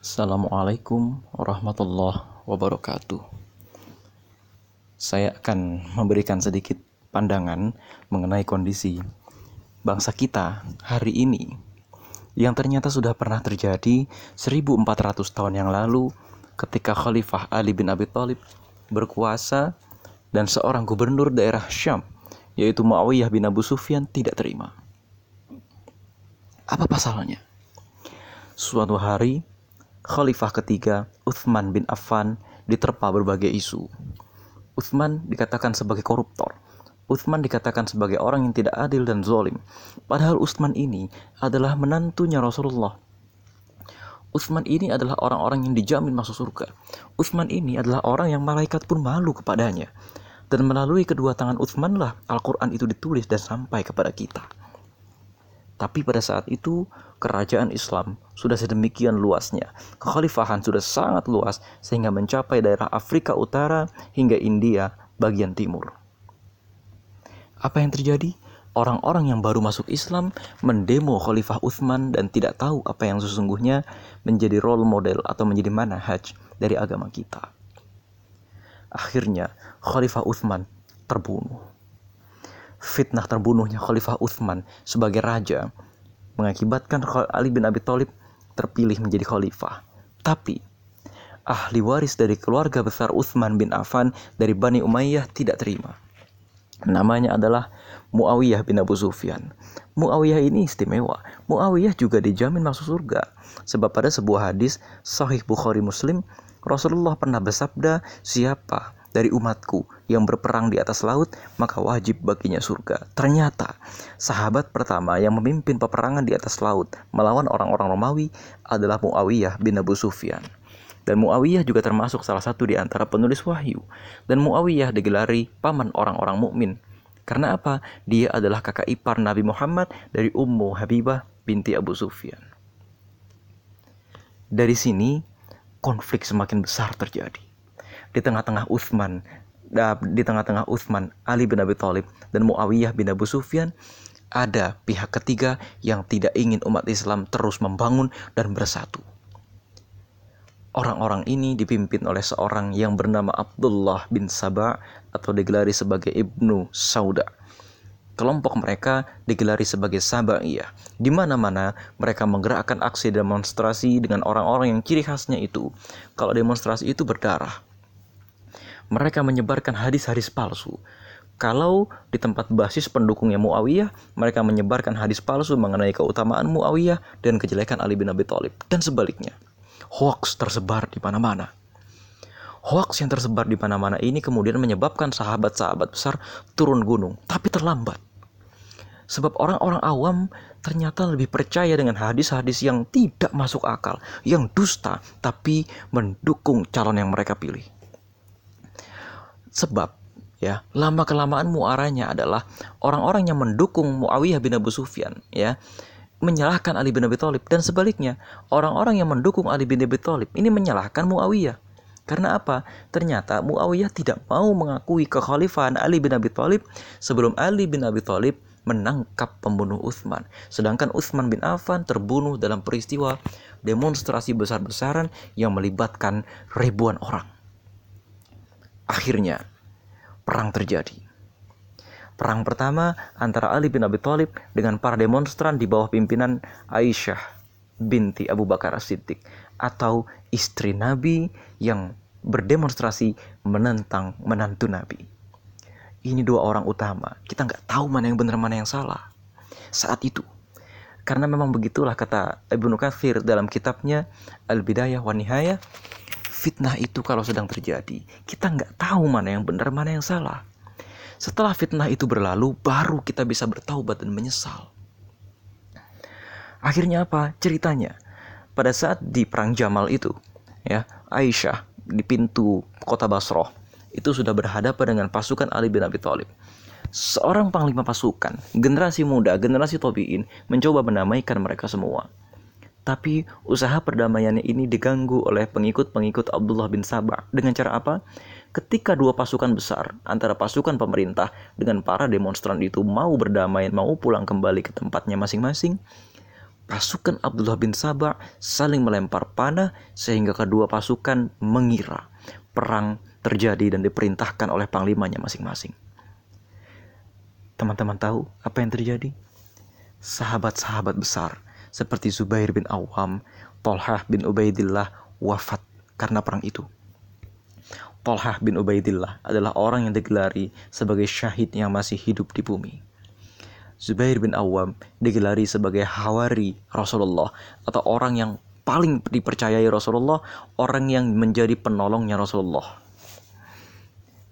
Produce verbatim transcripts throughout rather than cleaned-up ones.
Assalamualaikum warahmatullahi wabarakatuh. Saya akan memberikan sedikit pandangan mengenai kondisi bangsa kita hari ini yang ternyata sudah pernah terjadi seribu empat ratus tahun yang lalu ketika Khalifah Ali bin Abi Thalib berkuasa dan seorang gubernur daerah Syam yaitu Muawiyah bin Abu Sufyan tidak terima. Apa pasalnya? Suatu hari Khalifah ketiga, Uthman bin Affan, diterpa berbagai isu. Uthman dikatakan sebagai koruptor. Uthman dikatakan sebagai orang yang tidak adil dan zalim. Padahal Uthman ini adalah menantunya Rasulullah. Uthman ini adalah orang-orang yang dijamin masuk surga. Uthman ini adalah orang yang malaikat pun malu kepadanya. Dan melalui kedua tangan Uthmanlah Al-Quran itu ditulis dan sampai kepada kita. Tapi pada saat itu, kerajaan Islam sudah sedemikian luasnya. Kekhalifahan sudah sangat luas sehingga mencapai daerah Afrika Utara hingga India bagian timur. Apa yang terjadi? Orang-orang yang baru masuk Islam mendemo Khalifah Uthman dan tidak tahu apa yang sesungguhnya menjadi role model atau menjadi manhaj dari agama kita. Akhirnya, Khalifah Uthman terbunuh. Fitnah terbunuhnya Khalifah Uthman sebagai raja mengakibatkan Ali bin Abi Thalib terpilih menjadi khalifah. Tapi, ahli waris dari keluarga besar Uthman bin Affan dari Bani Umayyah tidak terima. Namanya adalah Muawiyah bin Abu Sufyan. Muawiyah ini istimewa. Muawiyah juga dijamin masuk surga. Sebab pada sebuah hadis Sahih Bukhari Muslim, Rasulullah pernah bersabda, siapa dari umatku yang berperang di atas laut, maka wajib baginya surga. Ternyata, sahabat pertama yang memimpin peperangan di atas laut melawan orang-orang Romawi adalah Muawiyah bin Abu Sufyan. Dan Muawiyah juga termasuk salah satu di antara penulis wahyu. Dan Muawiyah digelari paman orang-orang mukmin. Karena apa? Dia adalah kakak ipar Nabi Muhammad dari Ummu Habibah binti Abu Sufyan. Dari sini, konflik semakin besar terjadi. Di tengah-tengah Uthman, di tengah-tengah Uthman, Ali bin Abi Thalib dan Muawiyah bin Abu Sufyan, ada pihak ketiga yang tidak ingin umat Islam terus membangun dan bersatu. Orang-orang ini dipimpin oleh seorang yang bernama Abdullah bin Sabah atau digelari sebagai Ibnu Sauda. Kelompok mereka digelari sebagai Sabaiyah. Di mana-mana mereka menggerakkan aksi demonstrasi dengan orang-orang yang ciri khasnya itu. Kalau demonstrasi itu berdarah. Mereka menyebarkan hadis-hadis palsu. Kalau di tempat basis pendukungnya Muawiyah, mereka menyebarkan hadis palsu mengenai keutamaan Muawiyah dan kejelekan Ali bin Abi Thalib. Dan sebaliknya, hoaks tersebar di mana-mana. Hoaks yang tersebar di mana-mana ini kemudian menyebabkan sahabat-sahabat besar turun gunung, tapi terlambat. Sebab orang-orang awam ternyata lebih percaya dengan hadis-hadis yang tidak masuk akal, yang dusta, tapi mendukung calon yang mereka pilih. Sebab, ya, lama kelamaan muaranya adalah orang-orang yang mendukung Muawiyah bin Abu Sufyan, ya, menyalahkan Ali bin Abi Thalib, dan sebaliknya, orang-orang yang mendukung Ali bin Abi Thalib ini menyalahkan Muawiyah. Karena apa? Ternyata Muawiyah tidak mau mengakui kekhalifahan Ali bin Abi Thalib sebelum Ali bin Abi Thalib menangkap pembunuh Uthman. Sedangkan Uthman bin Affan terbunuh dalam peristiwa demonstrasi besar-besaran yang melibatkan ribuan orang. Akhirnya, perang terjadi. Perang pertama antara Ali bin Abi Thalib dengan para demonstran di bawah pimpinan Aisyah binti Abu Bakar As-Siddiq atau istri Nabi yang berdemonstrasi menentang menantu Nabi. Ini dua orang utama. Kita nggak tahu mana yang benar mana yang salah saat itu. Karena memang begitulah kata Ibnu Katsir dalam kitabnya Al-Bidayah wa Nihayah. Fitnah itu kalau sedang terjadi, kita nggak tahu mana yang benar, mana yang salah. Setelah fitnah itu berlalu, baru kita bisa bertaubat dan menyesal. Akhirnya apa? Ceritanya, pada saat di Perang Jamal itu, ya, Aisyah di pintu kota Basrah, itu sudah berhadapan dengan pasukan Ali bin Abi Thalib. Seorang panglima pasukan, generasi muda, generasi tabi'in, mencoba menamaikan mereka semua. Tapi usaha perdamaiannya ini diganggu oleh pengikut-pengikut Abdullah bin Sabah. Dengan cara apa? Ketika dua pasukan besar antara pasukan pemerintah dengan para demonstran itu mau berdamai, mau pulang kembali ke tempatnya masing-masing, pasukan Abdullah bin Sabah saling melempar panah sehingga kedua pasukan mengira perang terjadi dan diperintahkan oleh panglimanya masing-masing. Teman-teman tahu apa yang terjadi? Sahabat-sahabat besar seperti Zubair bin Awam, Thalhah bin Ubaidillah wafat karena perang itu. Thalhah bin Ubaidillah adalah orang yang digelari sebagai syahid yang masih hidup di bumi. Zubair bin Awam digelari sebagai hawari Rasulullah atau orang yang paling dipercayai Rasulullah, orang yang menjadi penolongnya Rasulullah.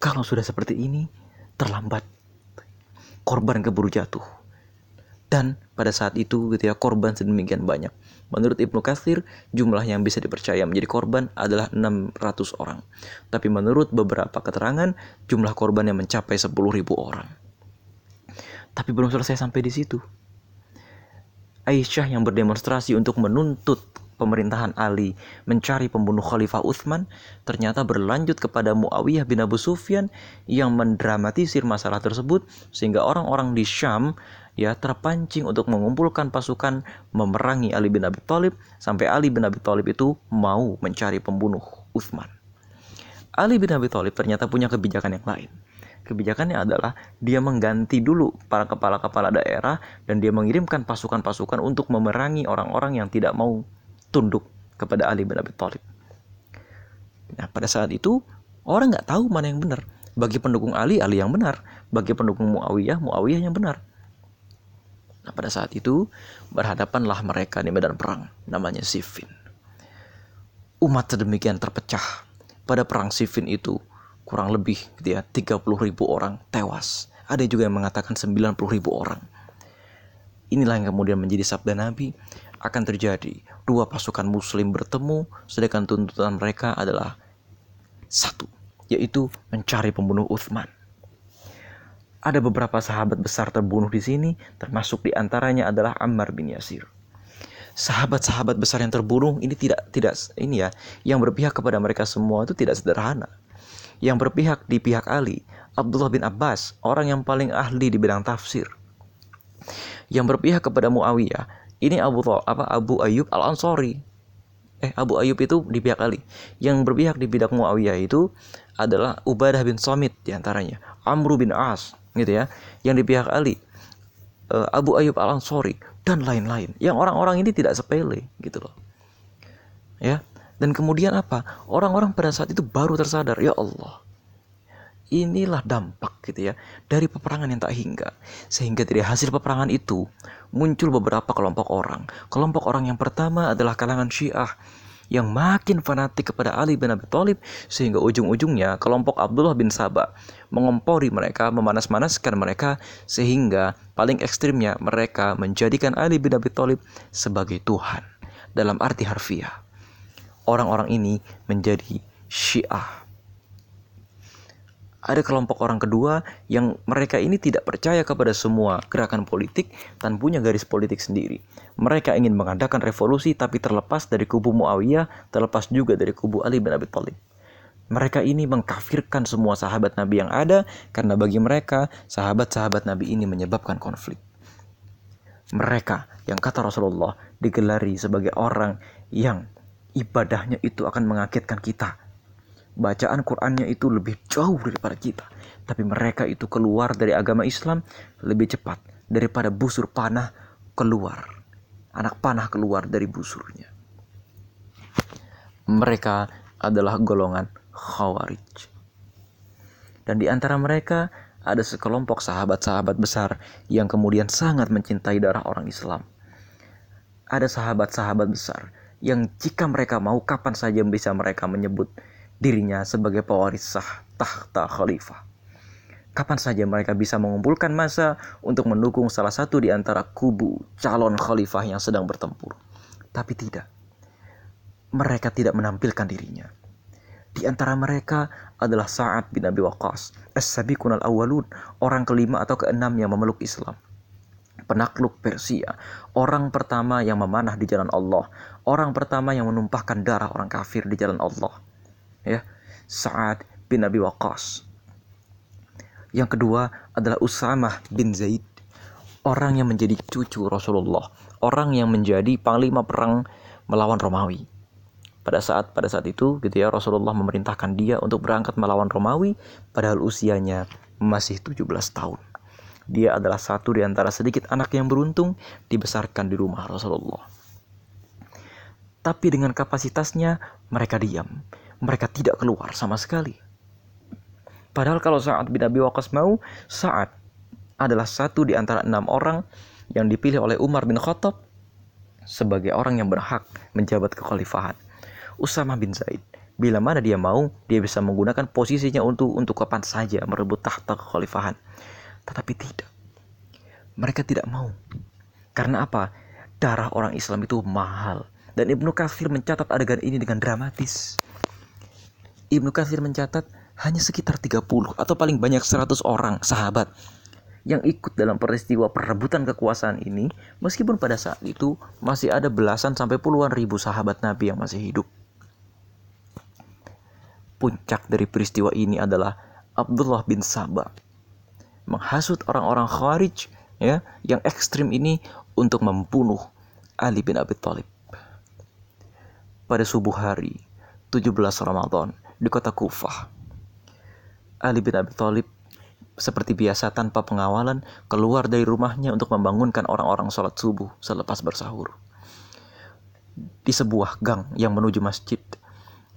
Kalau sudah seperti ini, terlambat. Korban keburu jatuh. Dan pada saat itu gitu ya, korban sedemikian banyak. Menurut Ibnu Katsir, jumlah yang bisa dipercaya menjadi korban adalah enam ratus orang. Tapi menurut beberapa keterangan, jumlah korban yang mencapai sepuluh ribu orang. Tapi belum selesai sampai di situ. Aisyah yang berdemonstrasi untuk menuntut pemerintahan Ali mencari pembunuh Khalifah Uthman ternyata berlanjut kepada Muawiyah bin Abu Sufyan yang mendramatisir masalah tersebut sehingga orang-orang di Syam ya terpancing untuk mengumpulkan pasukan memerangi Ali bin Abi Thalib sampai Ali bin Abi Thalib itu mau mencari pembunuh Uthman. Ali bin Abi Thalib ternyata punya kebijakan yang lain. Kebijakannya adalah dia mengganti dulu para kepala-kepala daerah dan dia mengirimkan pasukan-pasukan untuk memerangi orang-orang yang tidak mau tunduk kepada Ali bin Abi Thalib. Nah, pada saat itu orang nggak tahu mana yang benar. Bagi pendukung Ali, Ali yang benar. Bagi pendukung Muawiyah, Muawiyah yang benar. Nah, pada saat itu berhadapanlah mereka di medan perang namanya Siffin. Umat sedemikian terpecah. Pada perang Siffin itu kurang lebih gitu ya, tiga puluh ribu orang tewas. Ada juga yang mengatakan sembilan puluh ribu orang. Inilah yang kemudian menjadi sabda Nabi, akan terjadi dua pasukan muslim bertemu, sedangkan tuntutan mereka adalah satu, yaitu mencari pembunuh Uthman. Ada beberapa sahabat besar terbunuh di sini, termasuk diantaranya adalah Ammar bin Yasir. Sahabat-sahabat besar yang terbunuh ini tidak tidak ini ya, yang berpihak kepada mereka semua itu tidak sederhana. Yang berpihak di pihak Ali, Abdullah bin Abbas, orang yang paling ahli di bidang tafsir. Yang berpihak kepada Muawiyah, ini Abu apa Abu Ayyub Al-Ansori. Eh, Abu Ayyub itu di pihak Ali. Yang berpihak di pihak Muawiyah itu adalah Ubaidah bin Shamit di antaranya, Amr bin As, gitu ya. Yang di pihak Ali, Abu Ayyub Al-Ansori dan lain-lain. Yang orang-orang ini tidak sepele, gitu loh. Ya. Dan kemudian apa? Orang-orang pada saat itu baru tersadar, ya Allah, inilah dampak gitu ya dari peperangan yang tak hingga. Sehingga dari hasil peperangan itu muncul beberapa kelompok orang. Kelompok orang yang pertama adalah kalangan Syiah yang makin fanatik kepada Ali bin Abi Thalib sehingga ujung-ujungnya kelompok Abdullah bin Sabah mengompori mereka, memanas-manaskan mereka sehingga paling ekstrimnya mereka menjadikan Ali bin Abi Thalib sebagai Tuhan dalam arti harfiah. Orang-orang ini menjadi Syiah. Ada kelompok orang kedua yang mereka ini tidak percaya kepada semua gerakan politik dan punya garis politik sendiri. Mereka ingin mengadakan revolusi tapi terlepas dari kubu Muawiyah, terlepas juga dari kubu Ali bin Abi Thalib. Mereka ini mengkafirkan semua sahabat Nabi yang ada karena bagi mereka sahabat-sahabat Nabi ini menyebabkan konflik. Mereka yang kata Rasulullah digelari sebagai orang yang ibadahnya itu akan mengagetkan kita. Bacaan Qur'annya itu lebih jauh daripada kita. Tapi mereka itu keluar dari agama Islam lebih cepat daripada busur panah keluar. Anak panah keluar dari busurnya. Mereka adalah golongan Khawarij. Dan di antara mereka ada sekelompok sahabat-sahabat besar yang kemudian sangat mencintai darah orang Islam. Ada sahabat-sahabat besar yang jika mereka mau kapan saja bisa mereka menyebut dirinya sebagai pewaris sah tahta khalifah. Kapan saja mereka bisa mengumpulkan massa untuk mendukung salah satu di antara kubu calon khalifah yang sedang bertempur. Tapi tidak. Mereka tidak menampilkan dirinya. Di antara mereka adalah Sa'ad bin Abi Waqqas, as-sabiqun al-awwalun, orang kelima atau keenam yang memeluk Islam. Penakluk Persia, orang pertama yang memanah di jalan Allah, orang pertama yang menumpahkan darah orang kafir di jalan Allah, ya, Sa'ad bin Abi Waqqas. Yang kedua adalah Usamah bin Zaid, orang yang menjadi cucu Rasulullah, orang yang menjadi panglima perang melawan Romawi. Pada saat pada saat itu gitu ya, Rasulullah memerintahkan dia untuk berangkat melawan Romawi padahal usianya masih tujuh belas tahun. Dia adalah satu di antara sedikit anak yang beruntung dibesarkan di rumah Rasulullah. Tapi dengan kapasitasnya mereka diam. Mereka tidak keluar sama sekali. Padahal kalau Sa'ad bin Abi Waqqas mau, Sa'ad adalah satu di antara enam orang yang dipilih oleh Umar bin Khattab sebagai orang yang berhak menjabat kekhalifahan. Usamah bin Zaid, bila mana dia mau, dia bisa menggunakan posisinya untuk untuk kapan saja merebut tahta kekhalifahan. Tetapi tidak. Mereka tidak mau. Karena apa? Darah orang Islam itu mahal. Dan Ibnu Katsir mencatat adegan ini dengan dramatis. Ibnu Katsir mencatat hanya sekitar tiga puluh atau paling banyak seratus orang sahabat yang ikut dalam peristiwa perebutan kekuasaan ini, meskipun pada saat itu masih ada belasan sampai puluhan ribu sahabat Nabi yang masih hidup. Puncak dari peristiwa ini adalah Abdullah bin Sabah menghasut orang-orang Khawarij ya, yang ekstrim ini untuk membunuh Ali bin Abi Thalib. Pada subuh hari tujuh belas Ramadan di kota Kufah, Ali bin Abi Thalib seperti biasa tanpa pengawalan keluar dari rumahnya untuk membangunkan orang-orang sholat subuh selepas bersahur. Di sebuah gang yang menuju masjid,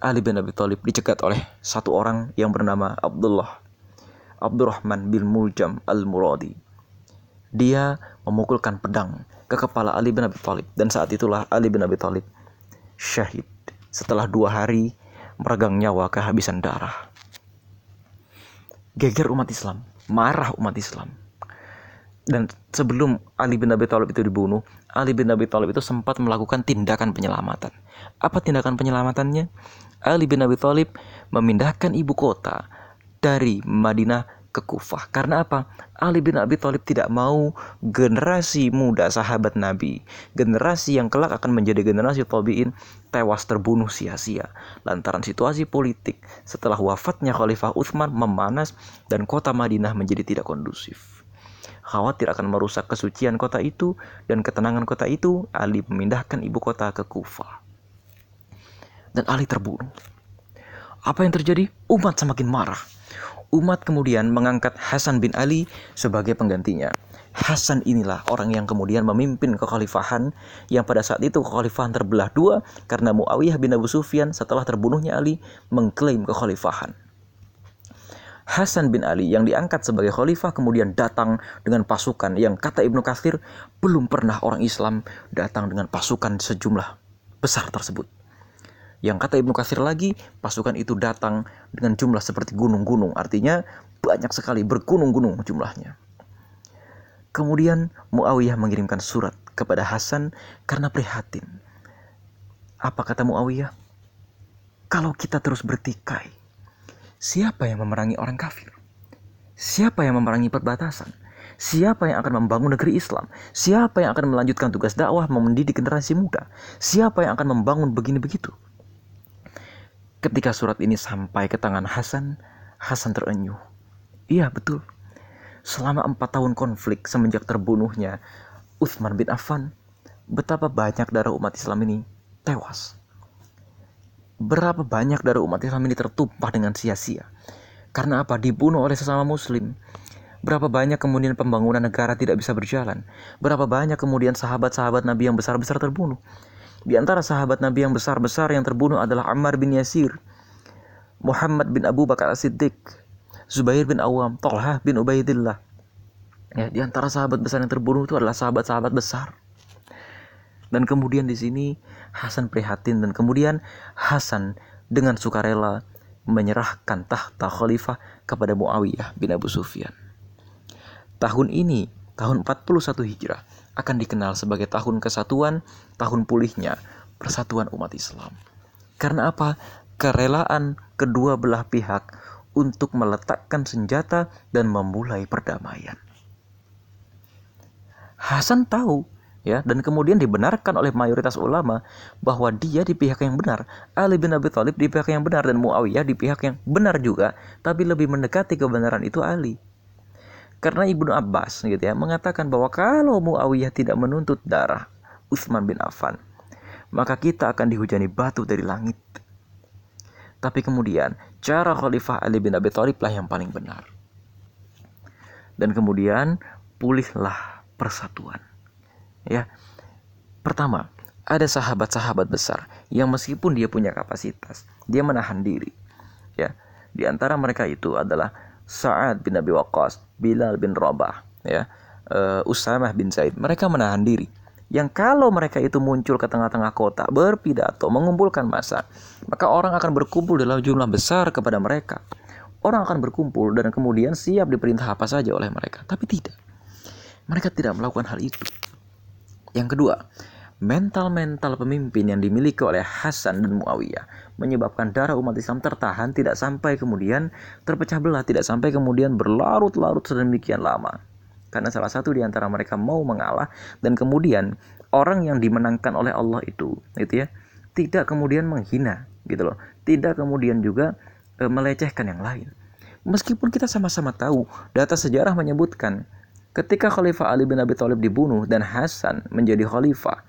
Ali bin Abi Thalib dicegat oleh satu orang yang bernama Abdullah Abdurrahman bin Muljam Al-Muradi. Dia memukulkan pedang ke kepala Ali bin Abi Thalib dan saat itulah Ali bin Abi Thalib syahid setelah dua hari meregang nyawa kehabisan darah. Geger umat Islam, marah umat Islam. Dan sebelum Ali bin Abi Thalib itu dibunuh, Ali bin Abi Thalib itu sempat melakukan tindakan penyelamatan. Apa tindakan penyelamatannya? Ali bin Abi Thalib memindahkan ibu kota dari Madinah ke Kufah. Karena apa? Ali bin Abi Thalib tidak mau generasi muda sahabat Nabi, generasi yang kelak akan menjadi generasi tabi'in, tewas terbunuh sia-sia lantaran situasi politik setelah wafatnya Khalifah Uthman memanas dan kota Madinah menjadi tidak kondusif. Khawatir akan merusak kesucian kota itu dan ketenangan kota itu, Ali memindahkan ibu kota ke Kufah. Dan Ali terbunuh. Apa yang terjadi? Umat semakin marah. Umat kemudian mengangkat Hasan bin Ali sebagai penggantinya. Hasan inilah orang yang kemudian memimpin kekhalifahan yang pada saat itu kekhalifahan terbelah dua karena Muawiyah bin Abu Sufyan setelah terbunuhnya Ali mengklaim kekhalifahan. Hasan bin Ali yang diangkat sebagai khalifah kemudian datang dengan pasukan yang kata Ibnu Katsir belum pernah orang Islam datang dengan pasukan sejumlah besar tersebut. Yang kata Ibnu Katsir lagi, pasukan itu datang dengan jumlah seperti gunung-gunung. Artinya banyak sekali, bergunung-gunung jumlahnya. Kemudian Muawiyah mengirimkan surat kepada Hasan karena prihatin. Apa kata Muawiyah? Kalau kita terus bertikai, siapa yang memerangi orang kafir? Siapa yang memerangi perbatasan? Siapa yang akan membangun negeri Islam? Siapa yang akan melanjutkan tugas dakwah mendidik generasi muda? Siapa yang akan membangun begini begitu? Ketika surat ini sampai ke tangan Hasan, Hasan terenyuh. Iya, betul. Selama empat tahun konflik semenjak terbunuhnya Uthman bin Affan, betapa banyak darah umat Islam ini tewas. Berapa banyak darah umat Islam ini tertumpah dengan sia-sia. Karena apa? Dibunuh oleh sesama muslim. Berapa banyak kemudian pembangunan negara tidak bisa berjalan. Berapa banyak kemudian sahabat-sahabat Nabi yang besar-besar terbunuh. Di antara sahabat Nabi yang besar-besar yang terbunuh adalah Ammar bin Yasir, Muhammad bin Abu Bakar As-Siddiq, Zubair bin Awam, Thalhah bin Ubaidillah. Ya, di antara sahabat besar yang terbunuh itu adalah sahabat-sahabat besar. Dan kemudian di sini Hasan prihatin dan kemudian Hasan dengan sukarela menyerahkan tahta khalifah kepada Muawiyah bin Abu Sufyan. Tahun ini, tahun empat puluh satu Hijrah, akan dikenal sebagai tahun kesatuan, tahun pulihnya persatuan umat Islam. Karena apa? Kerelaan kedua belah pihak untuk meletakkan senjata dan memulai perdamaian. Hasan tahu, ya, dan kemudian dibenarkan oleh mayoritas ulama bahwa dia di pihak yang benar, Ali bin Abi Thalib di pihak yang benar dan Muawiyah di pihak yang benar juga, tapi lebih mendekati kebenaran itu Ali. Karena Ibnu Abbas gitu ya mengatakan bahwa kalau Muawiyah tidak menuntut darah Uthman bin Affan, maka kita akan dihujani batu dari langit. Tapi kemudian cara Khalifah Ali bin Abi Thalib lah yang paling benar. Dan kemudian pulihlah persatuan. Ya, pertama, ada sahabat-sahabat besar yang meskipun dia punya kapasitas, dia menahan diri. Ya, di antara mereka itu adalah Sa'ad bin Abi Waqqas, Bilal bin Rabah, ya, uh, Usamah bin Zaid. Mereka menahan diri. Yang kalau mereka itu muncul ke tengah-tengah kota, berpidato, mengumpulkan massa, maka orang akan berkumpul dalam jumlah besar kepada mereka. Orang akan berkumpul dan kemudian siap diperintah apa saja oleh mereka. Tapi tidak. Mereka tidak melakukan hal itu. Yang kedua, mental-mental pemimpin yang dimiliki oleh Hasan dan Muawiyah menyebabkan darah umat Islam tertahan, tidak sampai kemudian terpecah belah, tidak sampai kemudian berlarut-larut sedemikian lama. Karena salah satu di antara mereka mau mengalah, dan kemudian orang yang dimenangkan oleh Allah itu, gitu ya, tidak kemudian menghina, gitu loh. Tidak kemudian juga e, melecehkan yang lain. Meskipun kita sama-sama tahu, data sejarah menyebutkan ketika Khalifah Ali bin Abi Thalib dibunuh dan Hasan menjadi khalifah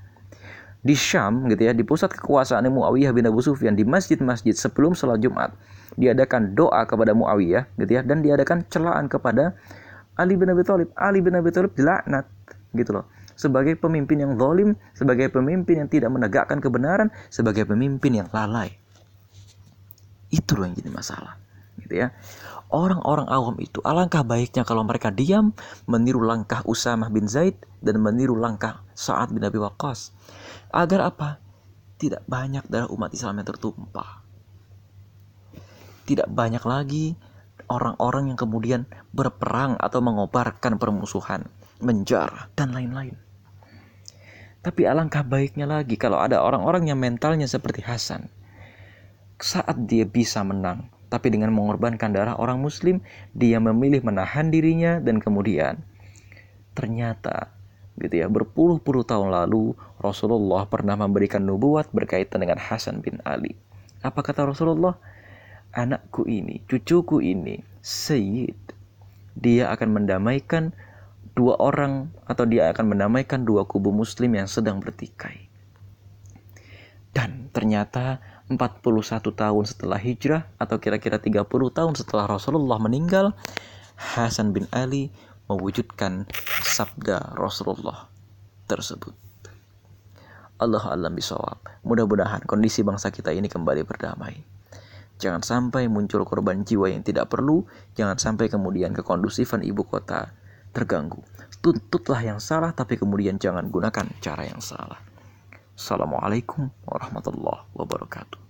di Syam, gitu ya, di pusat kekuasaan Muawiyah bin Abu Sufyan, di masjid-masjid sebelum sholat Jumat diadakan doa kepada Muawiyah, gitu ya, dan diadakan celaan kepada Ali bin Abi Thalib. Ali bin Abi Thalib dilaknat, gitu loh, sebagai pemimpin yang zalim, sebagai pemimpin yang tidak menegakkan kebenaran, sebagai pemimpin yang lalai. Itu loh yang jadi masalah, gitu ya. Orang-orang awam itu alangkah baiknya kalau mereka diam, meniru langkah Usamah bin Zaid dan meniru langkah Sa'ad bin Abi Waqqas. Agar apa? Tidak banyak darah umat Islam yang tertumpah. Tidak banyak lagi orang-orang yang kemudian berperang atau mengobarkan permusuhan, menjarah, dan lain-lain. Tapi alangkah baiknya lagi kalau ada orang-orang yang mentalnya seperti Hasan. Saat dia bisa menang, tapi dengan mengorbankan darah orang muslim, dia memilih menahan dirinya, dan kemudian ternyata, gitu ya, berpuluh-puluh tahun lalu Rasulullah pernah memberikan nubuat berkaitan dengan Hasan bin Ali. Apa kata Rasulullah? Anakku ini, cucuku ini, Sayyid. Dia akan mendamaikan dua orang, atau dia akan mendamaikan dua kubu muslim yang sedang bertikai. Dan ternyata empat puluh satu tahun setelah hijrah, atau kira-kira tiga puluh tahun setelah Rasulullah meninggal, Hasan bin Ali mewujudkan sabda Rasulullah tersebut. Allahu a'lam bishawab. Mudah-mudahan kondisi bangsa kita ini kembali berdamai. Jangan sampai muncul korban jiwa yang tidak perlu. Jangan sampai kemudian kekondusifan ibu kota terganggu. Tuntutlah yang salah, tapi kemudian jangan gunakan cara yang salah. Assalamualaikum warahmatullahi wabarakatuh.